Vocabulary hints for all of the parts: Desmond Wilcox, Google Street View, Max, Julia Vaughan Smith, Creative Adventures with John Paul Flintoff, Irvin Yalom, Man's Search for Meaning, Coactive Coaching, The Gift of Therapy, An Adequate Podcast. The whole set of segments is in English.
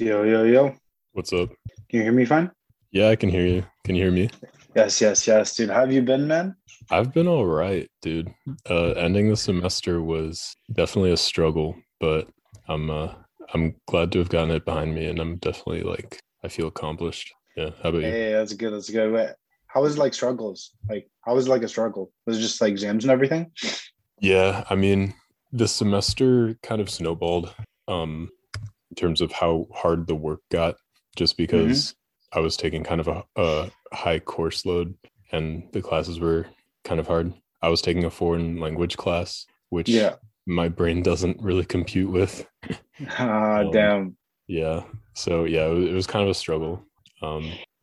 Yo, yo, yo. What's up? Can you hear me fine? Yeah, I can hear you. Can you hear me? Yes. Dude, how have you been, man? I've been all right, dude. Ending the semester was definitely a struggle, but I'm glad to have gotten it behind me, and I'm definitely like, I feel accomplished. Yeah. How about you? Hey, that's good. Wait, how was like struggles? Like, how was like a struggle? Was it just like exams and everything? Yeah. I mean, the semester kind of snowballed. In terms of how hard the work got, just because I was taking kind of a high course load and the classes were kind of hard. I was taking a foreign language class, which my brain doesn't really compute with. Damn. Yeah. So yeah, it was kind of a struggle.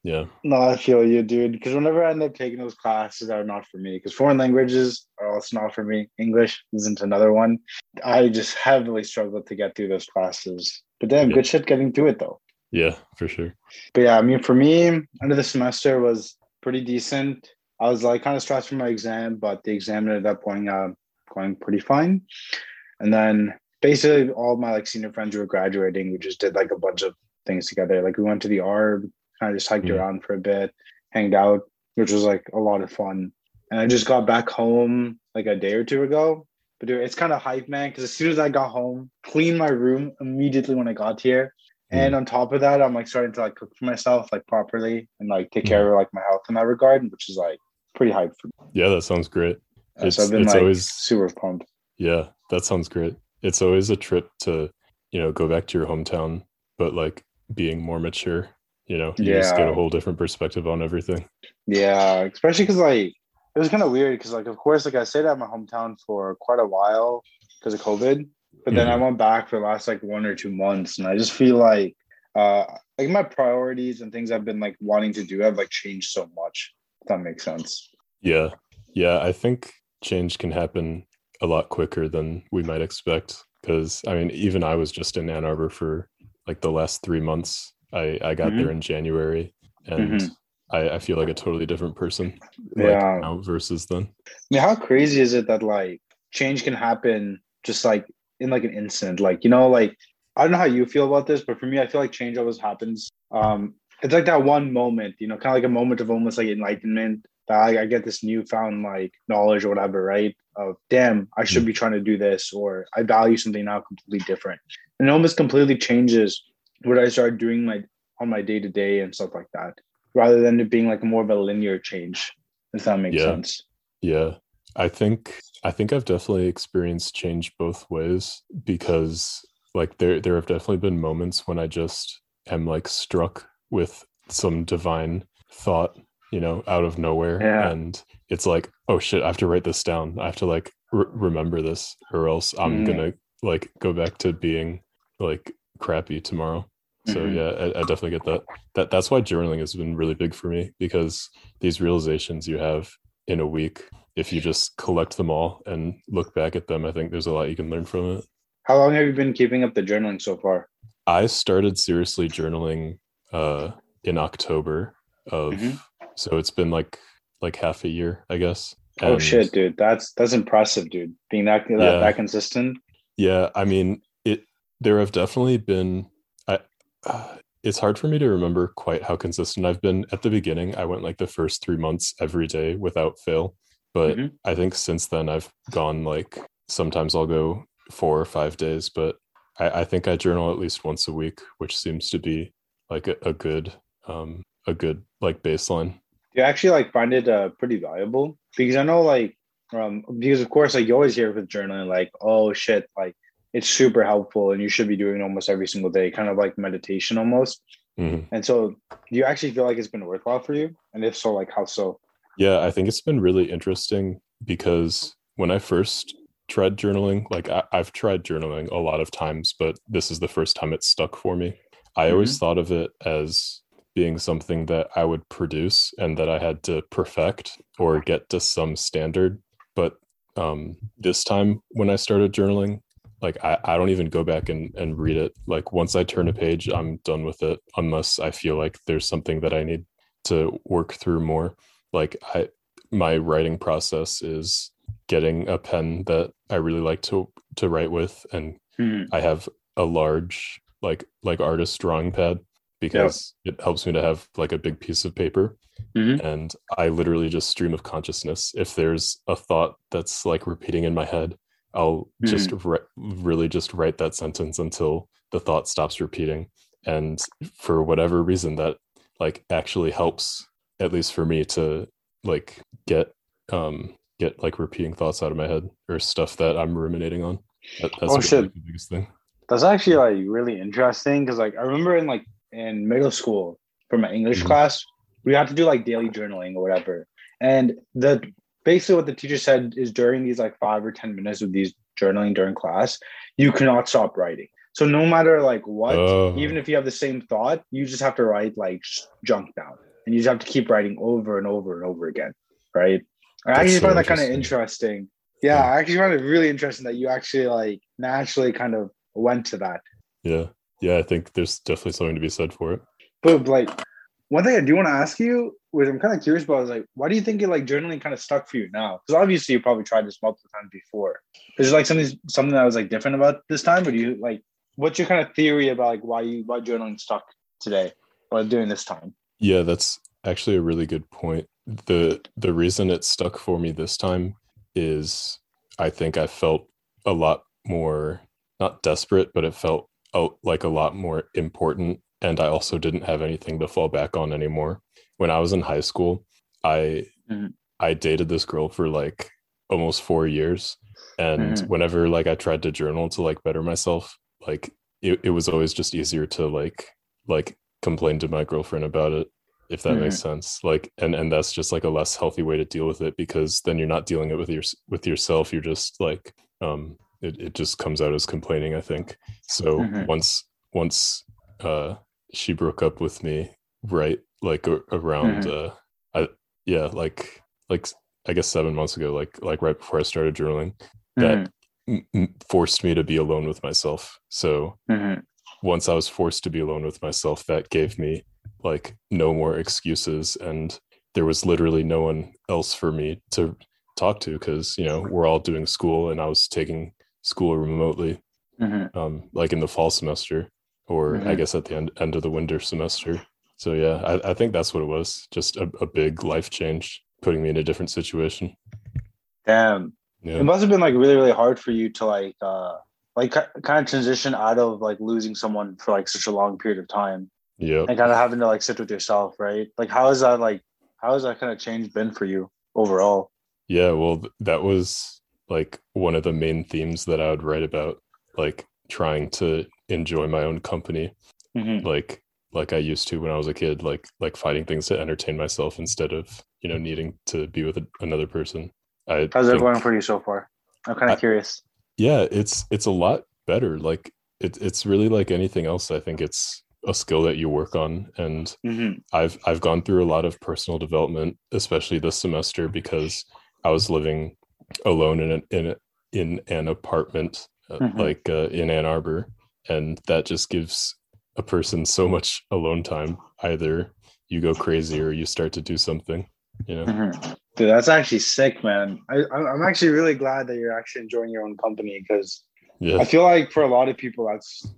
Yeah. No, I feel you, dude. Because whenever I end up taking those classes that are not for me, because foreign languages are also not for me. English isn't another one. I just heavily struggled to get through those classes. But damn, good shit getting through it, though. Yeah, for sure. But yeah, I mean, for me, end of the semester was pretty decent. I was like kind of stressed for my exam, but the exam ended up going pretty fine. And then basically all my like senior friends who were graduating, we just did like a bunch of things together. Like we went to the Arb, kind of just hiked around for a bit, hanged out, which was like a lot of fun. And I just got back home like a day or two ago. But dude, it's kind of hype, man, because as soon as I got home, cleaned my room immediately when I got here. And on top of that, I'm like starting to like cook for myself like properly and like take care of like my health in that regard, which is like pretty hype for me. Yeah, that sounds great. So I've been it's like always, super pumped. Yeah, that sounds great. It's always a trip to, you know, go back to your hometown, but like being more mature, you know, you just get a whole different perspective on everything. Yeah, especially because like, it was kind of weird because, like, of course, like I stayed at my hometown for quite a while because of COVID, but then I went back for the last like 1 or 2 months, and I just feel like my priorities and things I've been like wanting to do have like changed so much. If that makes sense. Yeah, yeah. I think change can happen a lot quicker than we might expect. Because I mean, even I was just in Ann Arbor for like the last 3 months. I got there in January, and. I feel like a totally different person now versus then. I mean, how crazy is it that like change can happen just like in like an instant? Like, you know, like I don't know how you feel about this, but for me, I feel like change always happens. It's like that one moment, you know, kind of like a moment of almost like enlightenment that I get this newfound like knowledge or whatever, right? Of damn, I should be trying to do this, or I value something now completely different. And it almost completely changes what I start doing on my day to day and stuff like that, rather than it being like more of a linear change, if that makes sense. Yeah, I think I've definitely experienced change both ways, because like there have definitely been moments when I just am like struck with some divine thought, you know, out of nowhere. Yeah. And it's like, oh shit, I have to write this down. I have to like remember this, or else I'm going to like go back to being like crappy tomorrow. So yeah, I definitely get that. That's why journaling has been really big for me, because these realizations you have in a week, if you just collect them all and look back at them, I think there's a lot you can learn from it. How long have you been keeping up the journaling so far? I started seriously journaling in October of, so it's been like half a year, I guess. And oh shit, dude, that's impressive, dude. Being that consistent. Yeah, I mean, there have definitely been. It's hard for me to remember quite how consistent I've been. At the beginning, I went like the first 3 months every day without fail. But I think since then I've gone like, sometimes I'll go 4 or 5 days, but I think I journal at least once a week, which seems to be like a good like baseline. You actually like find it pretty valuable, because I know like, because of course, like you always hear with journaling, like, oh shit, like, it's super helpful and you should be doing it almost every single day, kind of like meditation almost. And so do you actually feel like it's been worthwhile for you? And if so, like how so? Yeah, I think it's been really interesting, because when I first tried journaling, like I've tried journaling a lot of times, but this is the first time it stuck for me. I always thought of it as being something that I would produce and that I had to perfect or get to some standard. But this time when I started journaling, like I don't even go back and read it. Like once I turn a page, I'm done with it, unless I feel like there's something that I need to work through more. Like my writing process is getting a pen that I really like to write with. And I have a large like artist drawing pad, because it helps me to have like a big piece of paper. Mm-hmm. And I literally just stream of consciousness. If there's a thought that's like repeating in my head, I'll just really just write that sentence until the thought stops repeating. And for whatever reason, that like actually helps, at least for me, to like get like repeating thoughts out of my head or stuff that I'm ruminating on. That's the biggest thing. That's actually like really interesting, because like I remember in middle school for my English class, we had to do like daily journaling or whatever. And basically what the teacher said is during these like 5 or 10 minutes of these journaling during class, you cannot stop writing. So no matter like what, even if you have the same thought, you just have to write like junk down, and you just have to keep writing over and over and over again, right? I actually find that kind of interesting. Yeah, I actually find it really interesting that you actually like naturally kind of went to that. Yeah, I think there's definitely something to be said for it. But like, one thing I do want to ask you, which I'm kind of curious about, is like, why do you think it like journaling kind of stuck for you now? Because obviously you probably tried this multiple times before. Is there like something that was like different about this time, or do you like, what's your kind of theory about like why journaling stuck today or during this time? Yeah, that's actually a really good point. The reason it stuck for me this time is I think I felt a lot more, not desperate, but it felt like a lot more important. And I also didn't have anything to fall back on anymore. When I was in high school, I dated this girl for like almost 4 years. And whenever like I tried to journal to like better myself, like it was always just easier to like complain to my girlfriend about it, if that makes sense. Like, and that's just like a less healthy way to deal with it, because then you're not dealing it with yourself. You're just like, it just comes out as complaining, I think. So once she broke up with me, right, like around I guess 7 months ago, like right before I started journaling, that forced me to be alone with myself. So once I was forced to be alone with myself, that gave me like no more excuses, and there was literally no one else for me to talk to, because, you know, we're all doing school, and I was taking school remotely like in the fall semester, or I guess at the end of the winter semester. So yeah, I think that's what it was. Just a big life change, putting me in a different situation. Damn. Yeah. It must have been like really, really hard for you to like kind of transition out of like losing someone for like such a long period of time. Yeah. And kind of having to like sit with yourself, right? Like how has that kind of change been for you overall? Yeah, well, that was like one of the main themes that I would write about, like trying to enjoy my own company, like I used to when I was a kid, like finding things to entertain myself instead of, you know, needing to be with another person. How's it going for you so far? I'm kind of curious. Yeah, it's a lot better. Like it's really like anything else. I think it's a skill that you work on, and I've gone through a lot of personal development, especially this semester, because I was living alone in an apartment in Ann Arbor. And that just gives a person so much alone time. Either you go crazy or you start to do something, you know? Dude, that's actually sick, man. I'm actually really glad that you're actually enjoying your own company, because I feel like for a lot of people,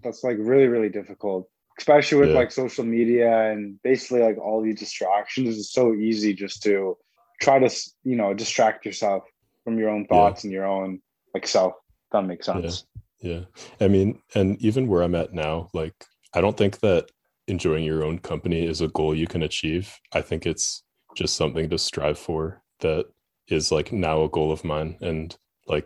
that's like really, really difficult, especially with like social media and basically like all these distractions. It's so easy just to try to, you know, distract yourself from your own thoughts and your own like self. That makes sense. Yeah. I mean, and even where I'm at now, like, I don't think that enjoying your own company is a goal you can achieve. I think it's just something to strive for that is like now a goal of mine. And I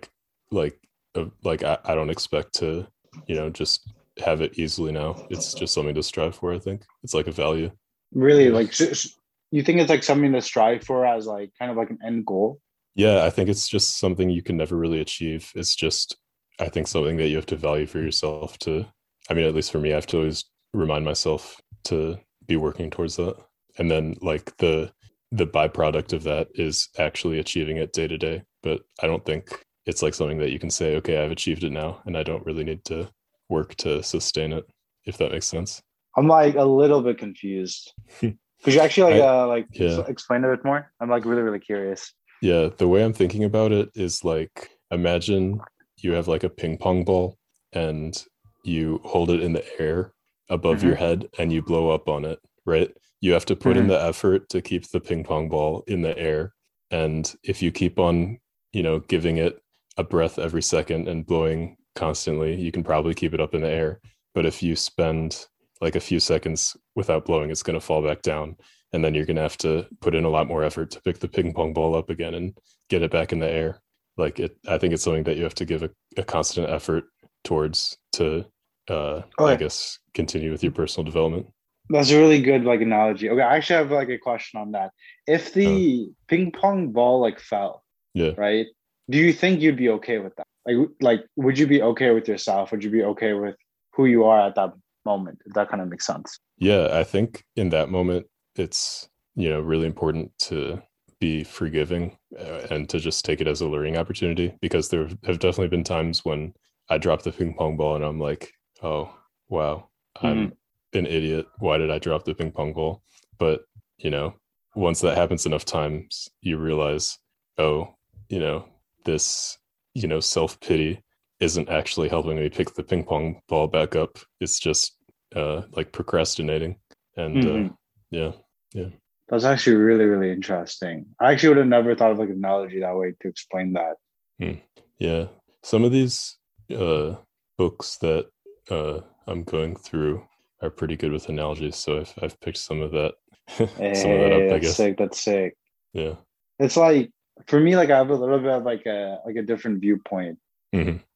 don't expect to, you know, just have it easily now. It's just something to strive for. I think it's like a value. Really? Like, you think it's like something to strive for as like kind of like an end goal? Yeah. I think it's just something you can never really achieve. It's just, I think, something that you have to value for yourself to, I mean, at least for me, I have to always remind myself to be working towards that. And then like the byproduct of that is actually achieving it day to day. But I don't think it's like something that you can say, okay, I've achieved it now, and I don't really need to work to sustain it, if that makes sense. I'm like a little bit confused. Could you actually explain a bit more? I'm like really, really curious. Yeah. The way I'm thinking about it is like, imagine you have like a ping pong ball, and you hold it in the air above your head and you blow up on it, right? You have to put in the effort to keep the ping pong ball in the air. And if you keep on, you know, giving it a breath every second and blowing constantly, you can probably keep it up in the air. But if you spend like a few seconds without blowing, it's going to fall back down. And then you're going to have to put in a lot more effort to pick the ping pong ball up again and get it back in the air. Like it, I think it's something that you have to give a constant effort towards to, I guess, continue with your personal development. That's a really good like analogy. Okay, I actually have like a question on that. If the ping pong ball like fell, right? Do you think you'd be okay with that? Like, would you be okay with yourself? Would you be okay with who you are at that moment? If that kind of makes sense. Yeah, I think in that moment, it's, you know, really important to be forgiving and to just take it as a learning opportunity, because there have definitely been times when I drop the ping pong ball and I'm like, oh, wow, I'm an idiot. Why did I drop the ping pong ball? But, you know, once that happens enough times, you realize, oh, you know, this, you know, self-pity isn't actually helping me pick the ping pong ball back up. It's just like procrastinating. And yeah. That's actually really, really interesting. I actually would have never thought of like an analogy that way to explain that. Yeah. Some of these books that I'm going through are pretty good with analogies. So I've picked some of that, up, I guess. That's sick. Yeah. It's like, for me, like I have a little bit of like a different viewpoint,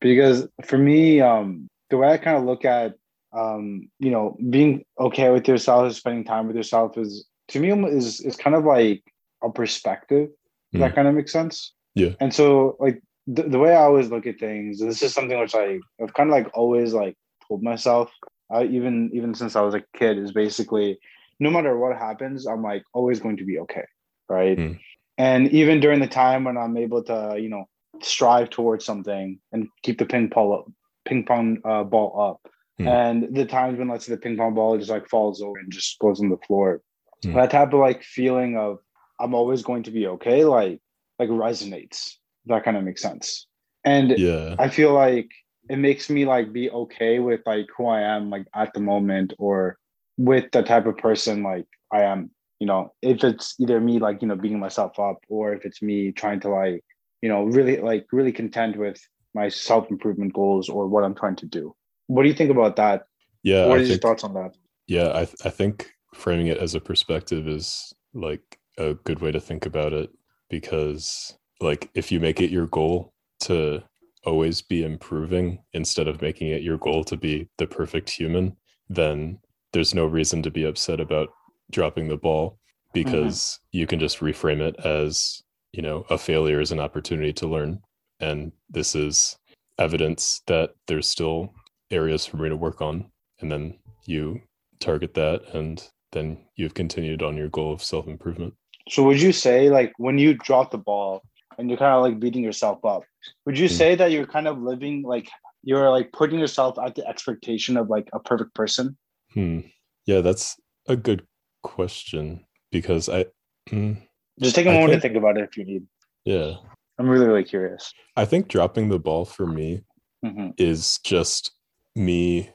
because for me, the way I kind of look at, you know, being okay with yourself and spending time with yourself is, to me, is kind of like a perspective. That kind of makes sense. Yeah. And so like the way I always look at things, this is something which I've kind of like always like told myself, even since I was a kid, is basically no matter what happens, I'm like always going to be okay, right? And even during the time when I'm able to, you know, strive towards something and keep the ping pong ball up, and the times when, let's say, the ping pong ball just like falls over and just goes on the floor, that type of like feeling of I'm always going to be okay, like resonates. That kind of makes sense. And I feel like it makes me like be okay with like who I am like at the moment, or with the type of person like I am. You know, if it's either me, like, you know, beating myself up, or if it's me trying to like, you know, really content with my self-improvement goals or what I'm trying to do. What do you think about that? Yeah. What are your thoughts on that? Yeah. I think framing it as a perspective is like a good way to think about it, because like if you make it your goal to always be improving instead of making it your goal to be the perfect human, then there's no reason to be upset about dropping the ball, because you can just reframe it as, you know, a failure is an opportunity to learn. And this is evidence that there's still areas for me to work on. And then you target that, and then you've continued on your goal of self-improvement. So would you say like when you drop the ball and you're kind of like beating yourself up, would you say that you're kind of living, like you're like putting yourself at the expectation of like a perfect person? Yeah, that's a good question, because I just take a moment to think about it if you need. Yeah, I'm really curious. I think dropping the ball for me is just me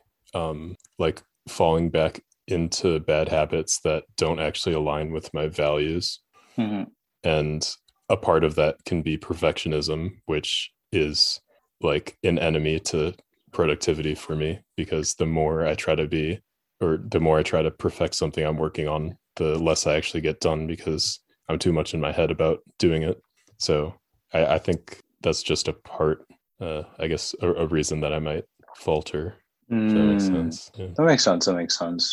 like falling back into bad habits that don't actually align with my values, and a part of that can be perfectionism, which is like an enemy to productivity for me, because the more I try to be, or the more I try to perfect something I'm working on, the less I actually get done, because I'm too much in my head about doing it. So I think that's just a part, I guess, a reason that I might falter. If that makes sense. Yeah. That makes sense.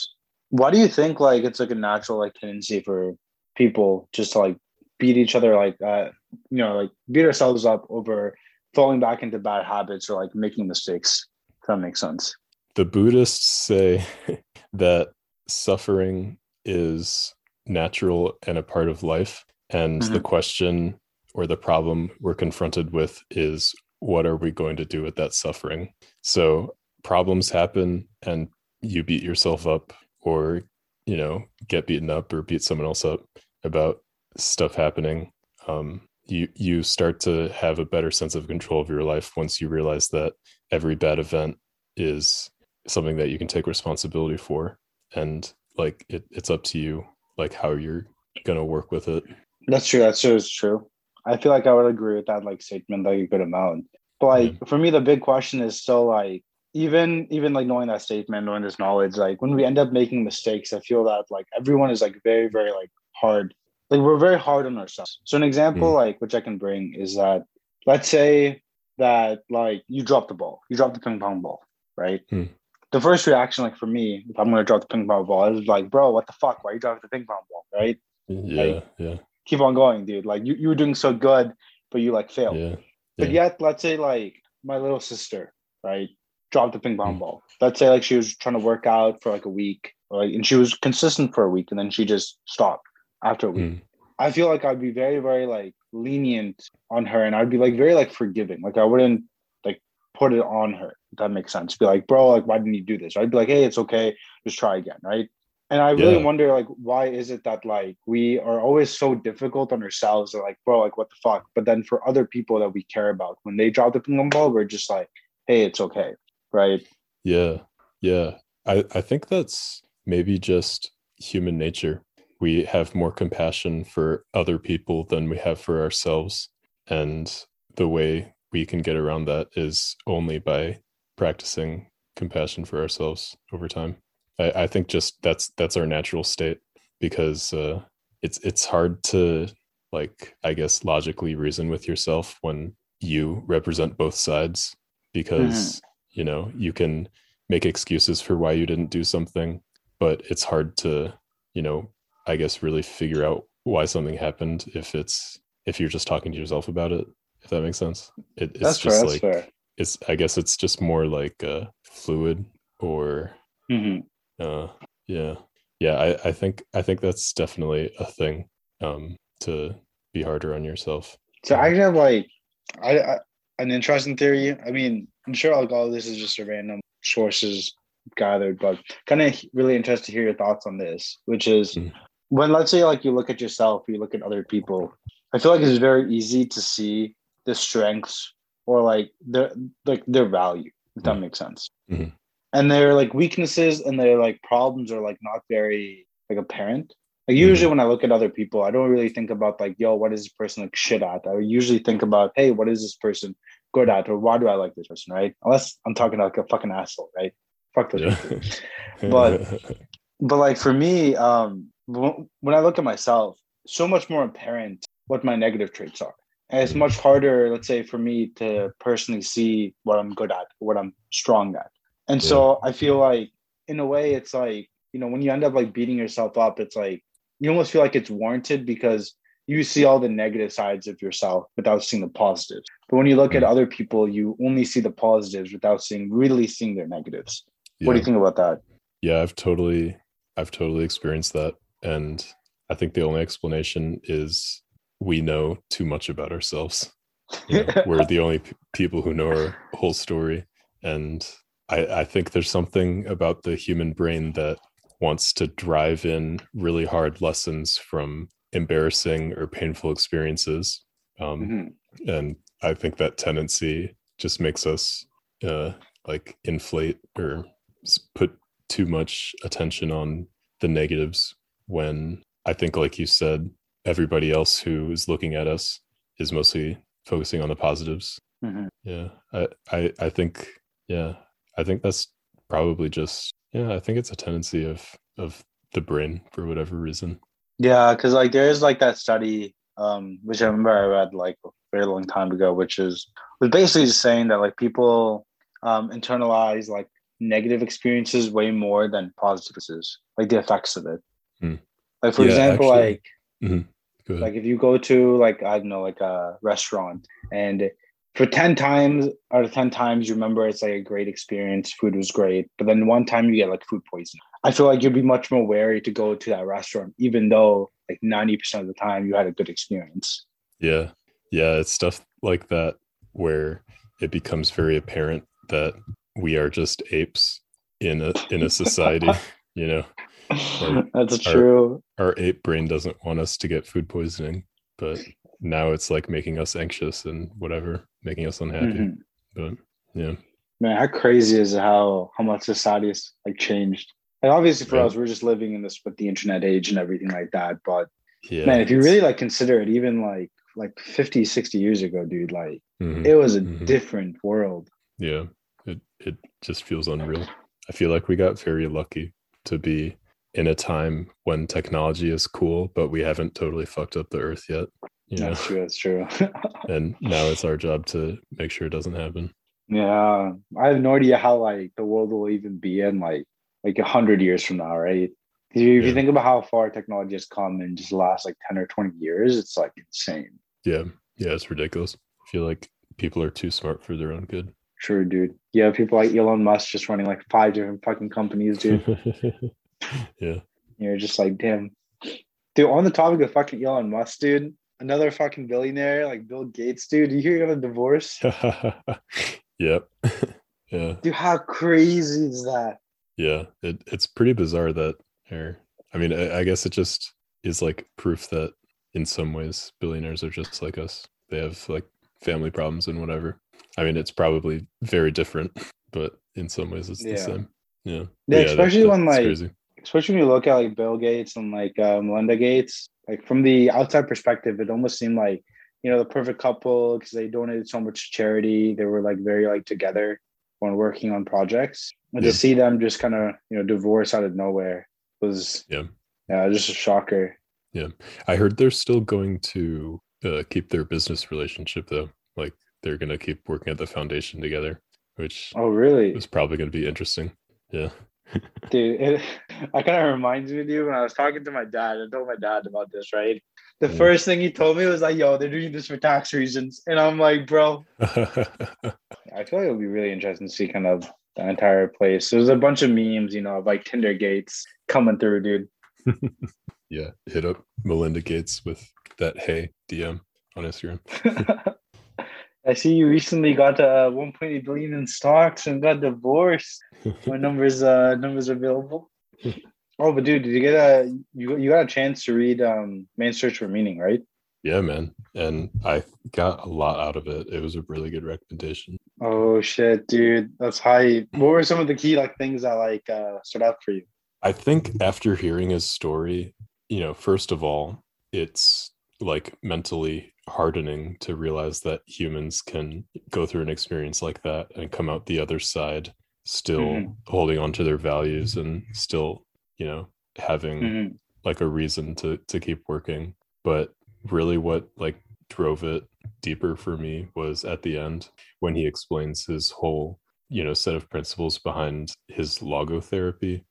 Why do you think like it's like a natural like tendency for people just to like beat each other, like you know, like beat ourselves up over falling back into bad habits or like making mistakes? If that makes sense. The Buddhists say that suffering is natural and a part of life. And the question or the problem we're confronted with is, what are we going to do with that suffering? So problems happen and you beat yourself up, or, you know, get beaten up or beat someone else up about stuff happening. You start to have a better sense of control of your life once you realize that every bad event is something that you can take responsibility for, and like it's up to you like how you're gonna work with it. That's true. I feel like I would agree with that like statement like a good amount, but like for me the big question is still like even like knowing that statement, knowing this knowledge, like when we end up making mistakes, I feel that like everyone is like very, very like hard. Like we're very hard on ourselves. So an example like which I can bring is that let's say that like you drop the ball, you drop the ping pong ball, right? The first reaction like for me, if I'm gonna drop the ping pong ball, I was like, bro, what the fuck? Why are you dropping the ping pong ball? Right? Yeah. Keep on going, dude. Like you were doing so good, but you like failed. Yeah. But yet, let's say like my little sister, right? Dropped the ping pong ball. Let's say like she was trying to work out for like a week, or, like, and she was consistent for a week, and then she just stopped after a week. I feel like I'd be very, very like lenient on her, and I'd be like very like forgiving. Like I wouldn't like put it on her, if that makes sense. Be like, bro, like why didn't you do this? I'd be like, hey, it's okay, just try again, right? And I really wonder like why is it that like we are always so difficult on ourselves, or like, bro, like what the fuck? But then for other people that we care about, when they drop the ping pong ball, we're just like, hey, it's okay. Right. Yeah. I think that's maybe just human nature. We have more compassion for other people than we have for ourselves. And the way we can get around that is only by practicing compassion for ourselves over time. I think just that's our natural state, because it's hard to like, I guess, logically reason with yourself when you represent both sides, because you know, you can make excuses for why you didn't do something, but it's hard to, you know, I guess really figure out why something happened if you're just talking to yourself about it, if that makes sense. It's that's just fair, like that's fair. It's, I guess it's just more like fluid or yeah. I think that's definitely a thing, to be harder on yourself. So I have like an interesting theory. I mean, I'm sure like all this is just a random sources gathered, but kind of really interested to hear your thoughts on this, which is when, let's say like you look at yourself, you look at other people, I feel like it's very easy to see the strengths or like their value, if that makes sense. And their like weaknesses and their like problems are like not very like apparent. Like usually when I look at other people, I don't really think about like, yo, what is this person like shit at? I usually think about, hey, what is this person good at, or why do I like this person, right? Unless I'm talking like a fucking asshole, right? Fuck those people. But like for me, when I look at myself, so much more apparent what my negative traits are, and it's much harder, let's say, for me to personally see what I'm good at, what I'm strong at. And so I feel like in a way it's like, you know, when you end up like beating yourself up, it's like you almost feel like it's warranted, because you see all the negative sides of yourself without seeing the positives. But when you look at other people, you only see the positives without really seeing their negatives. Yeah. What do you think about that? Yeah, I've totally experienced that. And I think the only explanation is we know too much about ourselves. You know, we're the only people who know our whole story. And I think there's something about the human brain that wants to drive in really hard lessons from embarrassing or painful experiences, and I think that tendency just makes us like inflate or put too much attention on the negatives, when I think, like you said, everybody else who is looking at us is mostly focusing on the positives. I think that's probably just, I think it's a tendency of the brain for whatever reason. Yeah, because like there is like that study, which I remember I read like a very long time ago, which was basically just saying that like people internalize like negative experiences way more than positive experiences, like the effects of it. Like for example, actually, like like if you go to like, I don't know, like a restaurant, and for 10 times out of 10 times you remember it's like a great experience, food was great, but then one time you get like food poisoning. I feel like you'd be much more wary to go to that restaurant, even though like 90% of the time you had a good experience. Yeah. Yeah. It's stuff like that where it becomes very apparent that we are just apes in a society, you know. Like that's true. Our ape brain doesn't want us to get food poisoning, but now it's like making us anxious and whatever, making us unhappy. But yeah. Man, how crazy is how much society has like changed. Like obviously for us, we're just living in this with the internet age and everything like that. But man, if you really like consider it, even like 50, 60 years ago, dude, like it was a different world. Yeah. It just feels unreal. I feel like we got very lucky to be in a time when technology is cool, but we haven't totally fucked up the earth yet. That's true. And now it's our job to make sure it doesn't happen. Yeah, I have no idea how like the world will even be in like 100 years from now, right? If you think about how far technology has come in just the last like 10 or 20 years, it's like insane. Yeah, it's ridiculous. I feel like people are too smart for their own good. Sure, dude. Yeah, people like Elon Musk just running like 5 different fucking companies, dude. Yeah, you're just like, damn, dude. On the topic of fucking Elon Musk, dude, another fucking billionaire like Bill Gates, dude. You hear you have a divorce? Yep. Yeah. Dude, how crazy is that? Yeah, it's pretty bizarre that. I mean, I guess it just is like proof that in some ways billionaires are just like us. They have like family problems and whatever. I mean, it's probably very different, but in some ways it's the same. Yeah. Yeah, especially when like, crazy. Especially when you look at like Bill Gates and like Melinda Gates, like from the outside perspective, it almost seemed like, you know, the perfect couple because they donated so much to charity. They were like very like together when working on projects. And to see them just kind of, you know, divorce out of nowhere was just a shocker. Yeah. I heard they're still going to keep their business relationship though. Like they're going to keep working at the foundation together, which is probably going to be interesting. Yeah. Dude, it kind of reminds me of you when I was talking to my dad. I told my dad about this, right? The first thing he told me was like, yo, they're doing this for tax reasons. And I'm like, bro. I feel like it'll be really interesting to see kind of the entire place. There's a bunch of memes, you know, of like Tinder Gates coming through, dude. Yeah, hit up Melinda Gates with that hey DM on Instagram. I see you recently got 1.8 billion in stocks and got divorced. My numbers available. Oh, but dude, did you get you got a chance to read Man's Search for Meaning, right? Yeah, man. And I got a lot out of it. It was a really good recommendation. Oh shit, dude. That's high. What were some of the key like things that like stood out for you? I think after hearing his story, you know, first of all, it's like mentally hardening to realize that humans can go through an experience like that and come out the other side still holding on to their values and still, you know, having like a reason to keep working. But really what like drove it deeper for me was at the end when he explains his whole, you know, set of principles behind his logotherapy,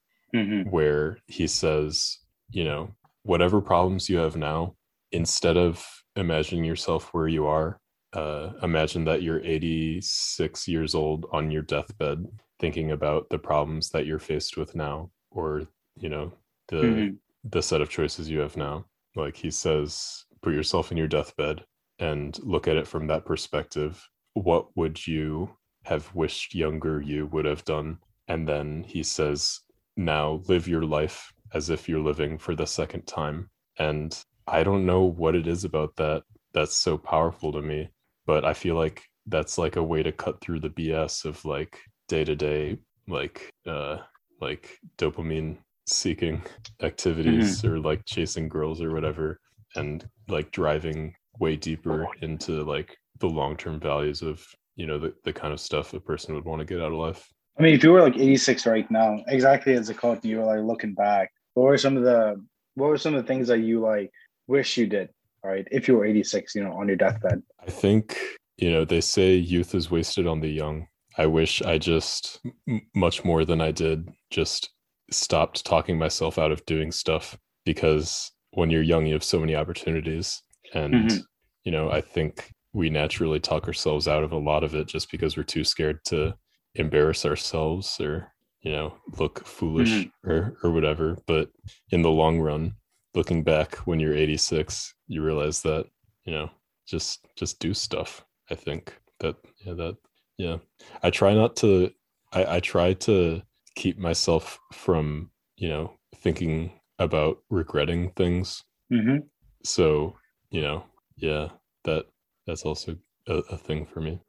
where he says, you know, whatever problems you have now, instead of imagining yourself where you are, imagine that you're 86 years old on your deathbed, thinking about the problems that you're faced with now, or, you know, the set of choices you have now. Like he says, put yourself in your deathbed and look at it from that perspective. What would you have wished younger you would have done? And then he says, now live your life as if you're living for the second time. And I don't know what it is about that that's so powerful to me, but I feel like that's like a way to cut through the BS of like day-to-day, like dopamine seeking activities or like chasing girls or whatever, and like driving way deeper into like the long-term values of, you know, the kind of stuff a person would want to get out of life. I mean, if you were like 86 right now, exactly as a coach, you were like looking back, what were some of the things that you like wish you did, all right, if you were 86, you know, on your deathbed? I think, you know, they say youth is wasted on the young. I wish I just much more than I did just stopped talking myself out of doing stuff, because when you're young, you have so many opportunities. And, you know, I think we naturally talk ourselves out of a lot of it just because we're too scared to embarrass ourselves or, you know, look foolish or whatever. But in the long run, looking back when you're 86, you realize that, you know, just do stuff. I think I try to keep myself from, you know, thinking about regretting things. So, you know, yeah, that's also a thing for me.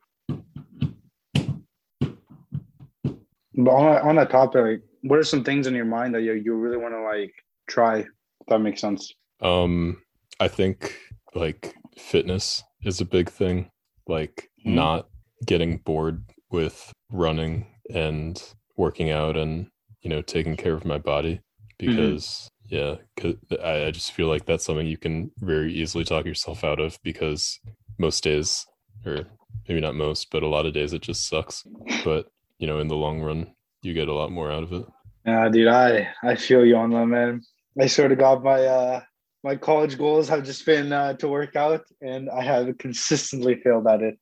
But on that topic, like, what are some things in your mind that you really want to like try? If that makes sense. I think like fitness is a big thing. Like not getting bored with running and working out and, you know, taking care of my body because I just feel like that's something you can very easily talk yourself out of, because most days, or maybe not most, but a lot of days it just sucks. But, you know, in the long run, you get a lot more out of it. Yeah, dude, I feel you on that, man. I sort of got my, my college goals have just been to work out, and I have consistently failed at it.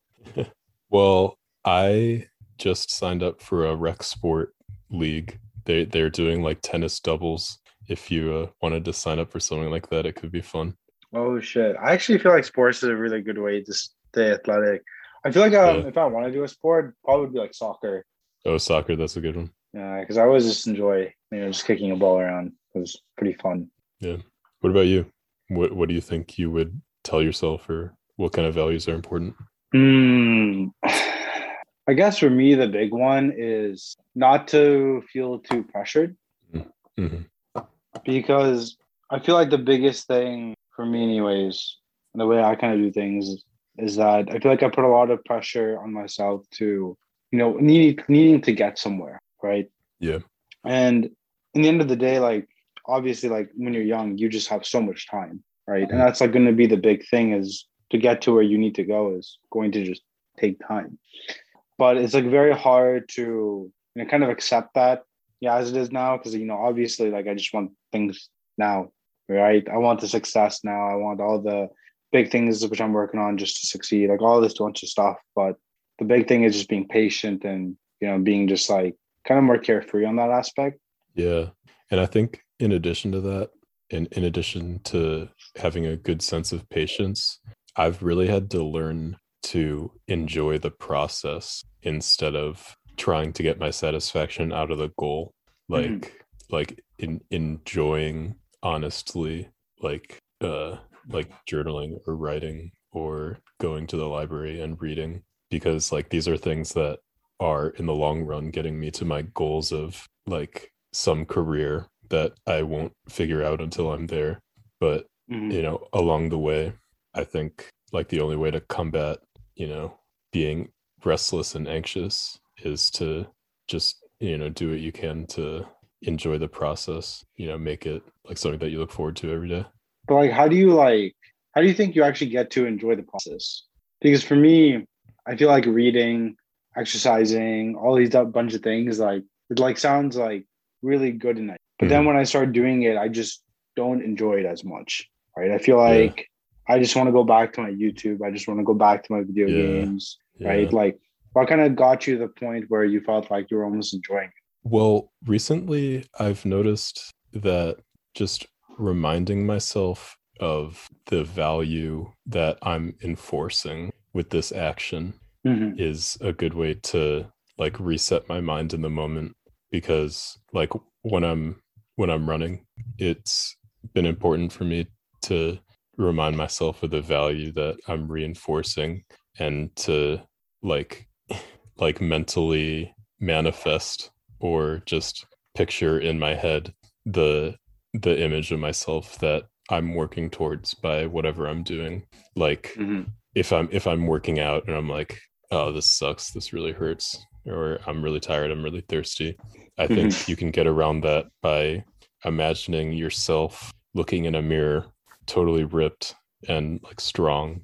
Well, I just signed up for a rec sport league. They're doing like tennis doubles. If you wanted to sign up for something like that, it could be fun. Oh, shit. I actually feel like sports is a really good way to stay athletic. I feel like if I want to do a sport, probably would be like soccer. Oh, soccer. That's a good one. Yeah, because I always just enjoy, you know, just kicking a ball around. It was pretty fun. Yeah. What about you? What do you think you would tell yourself, or what kind of values are important? I guess for me, the big one is not to feel too pressured. Mm-hmm. Because I feel like the biggest thing for me anyways, and the way I kind of do things, is that I feel like I put a lot of pressure on myself to, you know, needing to get somewhere, right? Yeah. And in the end of the day, like, obviously, like, when you're young, you just have so much time, right? Mm-hmm. And that's, like, going to be the big thing, is to get to where you need to go is going to just take time. But it's, like, very hard to, you know, kind of accept that. Yeah, as it is now, because, you know, obviously, like, I just want things now, right? I want the success now. I want all the big things which I'm working on just to succeed, like all this bunch of stuff. But the big thing is just being patient and, you know, being just like kind of more carefree on that aspect. Yeah. And I think in addition to that, and in addition to having a good sense of patience, I've really had to learn to enjoy the process instead of trying to get my satisfaction out of the goal, like enjoying honestly, like journaling or writing or going to the library and reading, because like these are things that are in the long run getting me to my goals of like some career that I won't figure out until I'm there. But you know, along the way, I think like the only way to combat, you know, being restless and anxious is to just, you know, do what you can to enjoy the process, you know, make it like something that you look forward to every day. But like, how do you think you actually get to enjoy the process? Because for me, I feel like reading, exercising, all these bunch of things, like it like sounds like really good and nice. But then when I start doing it, I just don't enjoy it as much, right? I feel like I just want to go back to my YouTube. I just want to go back to my video games, right? Like, what kind of got you to the point where you felt like you were almost enjoying it? Well, recently I've noticed that just reminding myself of the value that I'm enforcing with this action is a good way to like reset my mind in the moment. Because like when I'm running, it's been important for me to remind myself of the value that I'm reinforcing, and to like mentally manifest or just picture in my head the image of myself that I'm working towards by whatever I'm doing. Like if I'm working out and I'm like, oh, this sucks, this really hurts, or I'm really tired, I'm really thirsty, I think you can get around that by imagining yourself looking in a mirror totally ripped and like strong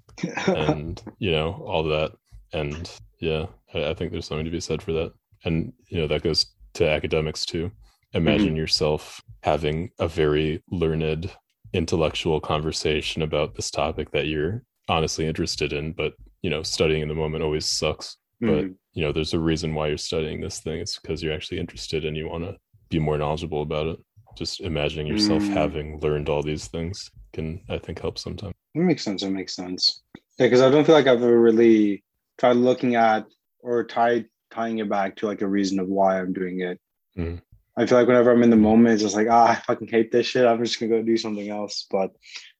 and, you know, all that. And yeah, I think there's something to be said for that. And, you know, that goes to academics too. Imagine yourself having a very learned intellectual conversation about this topic that you're honestly interested in, but, you know, studying in the moment always sucks. But, you know, there's a reason why you're studying this thing. It's because you're actually interested and you want to be more knowledgeable about it. Just imagining yourself having learned all these things can, I think, help sometimes. That makes sense. Yeah, because I don't feel like I've ever really tried looking at or tying it back to like a reason of why I'm doing it. I feel like whenever I'm in the moment, it's just like, I fucking hate this shit. I'm just going to go do something else. But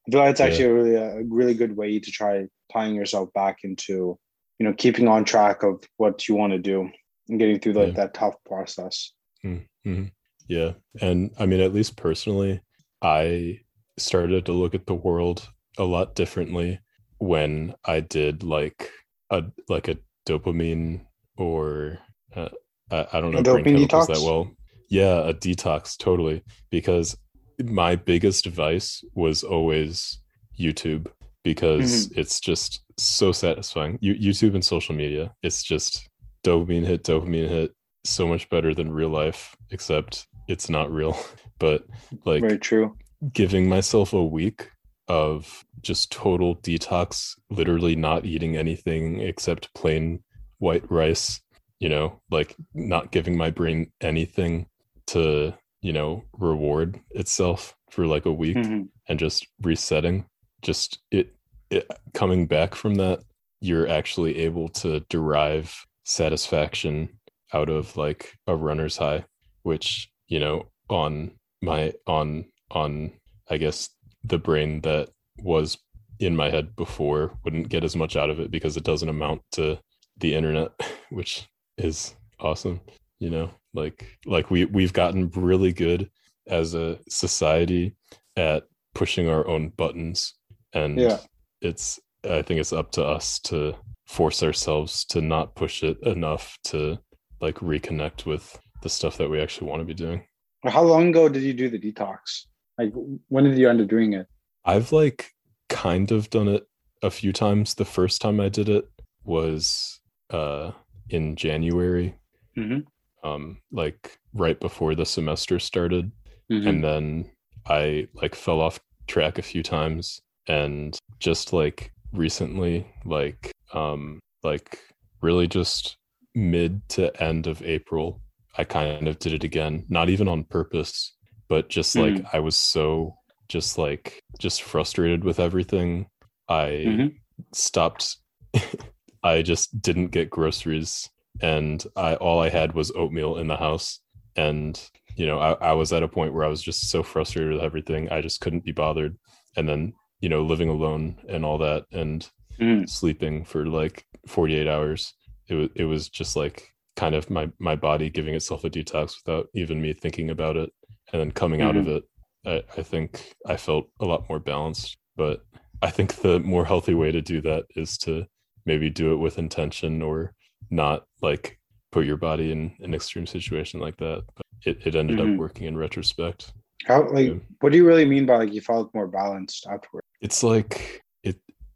I feel like it's actually a really good way to try tying yourself back into, you know, keeping on track of what you want to do. and getting through like that tough process. Mm-hmm. Yeah. And I mean, at least personally, I started to look at the world a lot differently when I did like a dopamine or I don't know brain chemicals that well. Yeah, a detox, totally. Because my biggest vice was always YouTube, because it's just so satisfying. YouTube and social media, it's just dopamine hit, so much better than real life, except it's not real. But like, very true. Giving myself a week of just total detox, literally not eating anything except plain white rice, you know, like not giving my brain anything to, you know, reward itself for like a week, and just resetting, just it coming back from that, you're actually able to derive satisfaction out of like a runner's high, which, you know, on I guess the brain that was in my head before wouldn't get as much out of it because it doesn't amount to the internet, which is awesome. You know, like we've gotten really good as a society at pushing our own buttons, and I think it's up to us to force ourselves to not push it enough to like reconnect with the stuff that we actually want to be doing. How long ago did you do the detox? Like, when did you end up doing it? I've like kind of done it a few times. The first time I did it was in January, like right before the semester started. And then I like fell off track a few times, and just like recently, like really just mid to end of April, I kind of did it again, not even on purpose, but just like I was so just frustrated with everything. I stopped. I just didn't get groceries, and all I had was oatmeal in the house. And, you know, I was at a point where I was just so frustrated with everything. I just couldn't be bothered. And then, you know, living alone and all that, and sleeping for like 48 hours. It was just like kind of my body giving itself a detox without even me thinking about it. And then coming out of it, I think I felt a lot more balanced. But I think the more healthy way to do that is to maybe do it with intention, or not like put your body in an extreme situation like that. But it ended up working in retrospect. How, like, what do you really mean by like you felt more balanced afterwards? It's like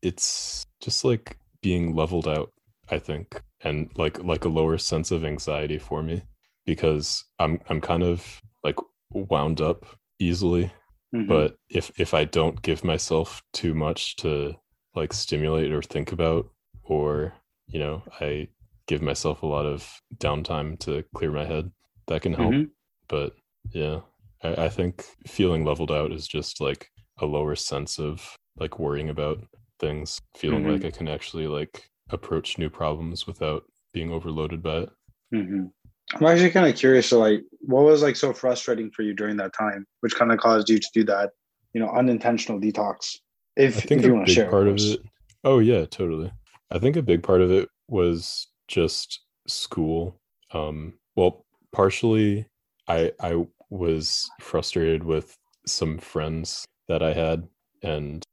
it's just like being leveled out, I think, and like a lower sense of anxiety for me, because I'm kind of like wound up easily. But if I don't give myself too much to like stimulate or think about, or, you know, I give myself a lot of downtime to clear my head, that can help. But yeah, I think feeling leveled out is just like a lower sense of like worrying about things, feeling like I can actually like approach new problems without being overloaded by it. I'm actually kind of curious, so like, what was like so frustrating for you during that time, which kind of caused you to do that, you know, unintentional detox? If you want to share part of it. Oh yeah, totally. I think a big part of it was just school. Well, partially, I was frustrated with some friends that I had and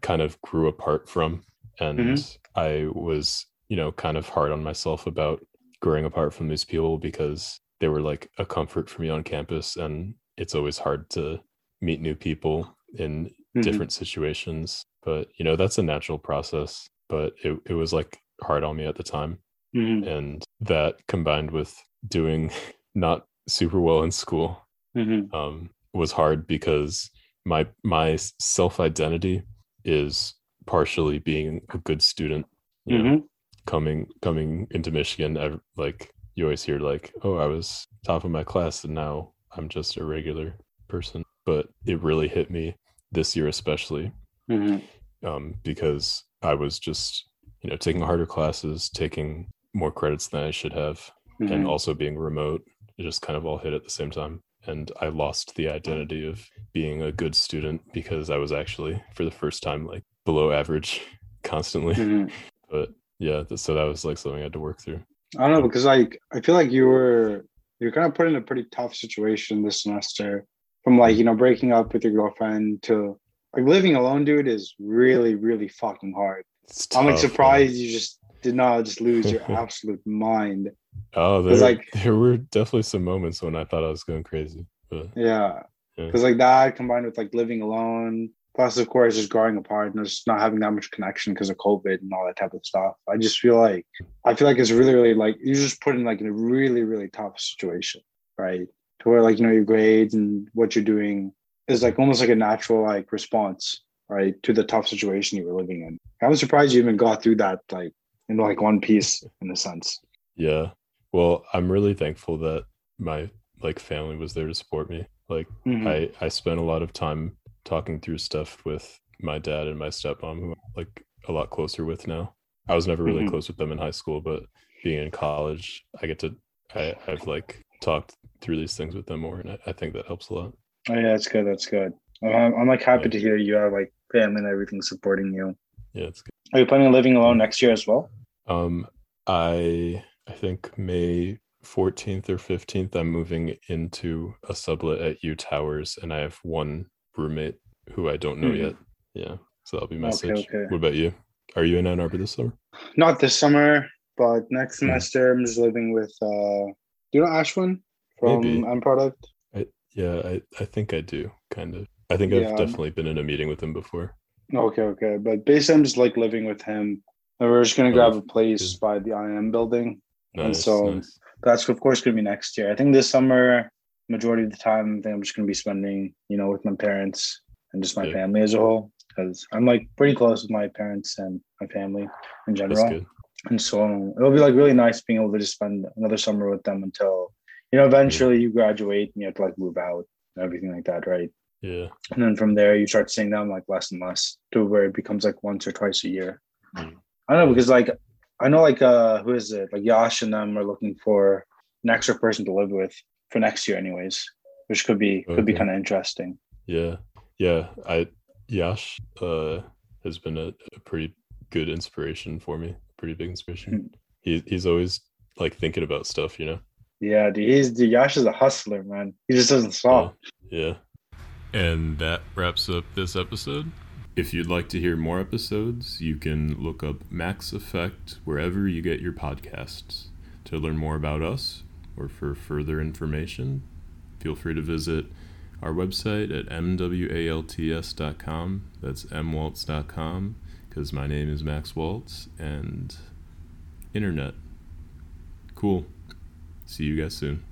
kind of grew apart from, and I was, you know, kind of hard on myself about growing apart from these people, because they were like a comfort for me on campus, and it's always hard to meet new people in different situations. But, you know, that's a natural process, but it was like hard on me at the time. And that, combined with doing not super well in school, was hard, because my self-identity is partially being a good student, you know? Coming into Michigan, I, like, you always hear like, oh, I was top of my class and now I'm just a regular person. But it really hit me this year especially, because I was just, you know, taking harder classes, taking more credits than I should have, and also being remote. It just kind of all hit at the same time, and I lost the identity of being a good student, because I was actually, for the first time, like below average constantly. But yeah, so that was like something I had to work through. I don't know, because like I feel like you're kind of put in a pretty tough situation this semester, from like, you know, breaking up with your girlfriend to like living alone, dude, is really, really fucking hard. Tough, I'm like surprised, man. You just did not just lose your absolute mind. Oh, there were definitely some moments when I thought I was going crazy. But, yeah, because like that combined with like living alone, plus of course just growing apart and just not having that much connection because of COVID and all that type of stuff. I just feel like it's really, really like you're just put in like in a really, really tough situation, right? To where like, you know, your grades and what you're doing is like almost like a natural like response, right, to the tough situation you were living in. I was surprised you even got through that like in like one piece, in a sense. Yeah. Well, I'm really thankful that my like family was there to support me. Like I spent a lot of time talking through stuff with my dad and my stepmom, who I'm like a lot closer with now. I was never really close with them in high school, but being in college, I've like talked through these things with them more, and I think that helps a lot. Oh yeah, that's good. That's good. I'm like happy to hear you have like family and everything supporting you. Yeah, it's good. Are you planning on living alone next year as well? I think May 14th or 15th, I'm moving into a sublet at U Towers, and I have one roommate who I don't know yet. Yeah, so that'll be my switch. Okay. What about you? Are you in Ann Arbor this summer? Not this summer, but next semester I'm just living with. Do you know Ashwin from Unproduct? I think I do, kind of. I think I've definitely been in a meeting with him before. Okay. But basically, I'm just like living with him. And we're just going to grab a place by the IM building. Nice, and so that's, of course, going to be next year. I think this summer, majority of the time, I think I'm just going to be spending, you know, with my parents and just my family as a whole. Because I'm like pretty close with my parents and my family in general. And so it'll be like really nice being able to just spend another summer with them until, you know, eventually you graduate and you have to like move out and everything like that, right? Yeah. And then from there, you start seeing them like less and less to where it becomes like once or twice a year. Mm. I don't know, because like, I know like, who is it? Like Yash and them are looking for an extra person to live with for next year anyways, which could be kind of interesting. Yeah. Yeah. Yash has been a pretty good inspiration for me. Pretty big inspiration. He's always like thinking about stuff, you know? Yeah, dude. Yash is a hustler, man. He just doesn't stop. Yeah. And that wraps up this episode. If you'd like to hear more episodes, you can look up Max Effect wherever you get your podcasts. To learn more about us or for further information, feel free to visit our website at mwalts.com. That's mwalts.com, because my name is Max Waltz and internet. Cool. See you guys soon.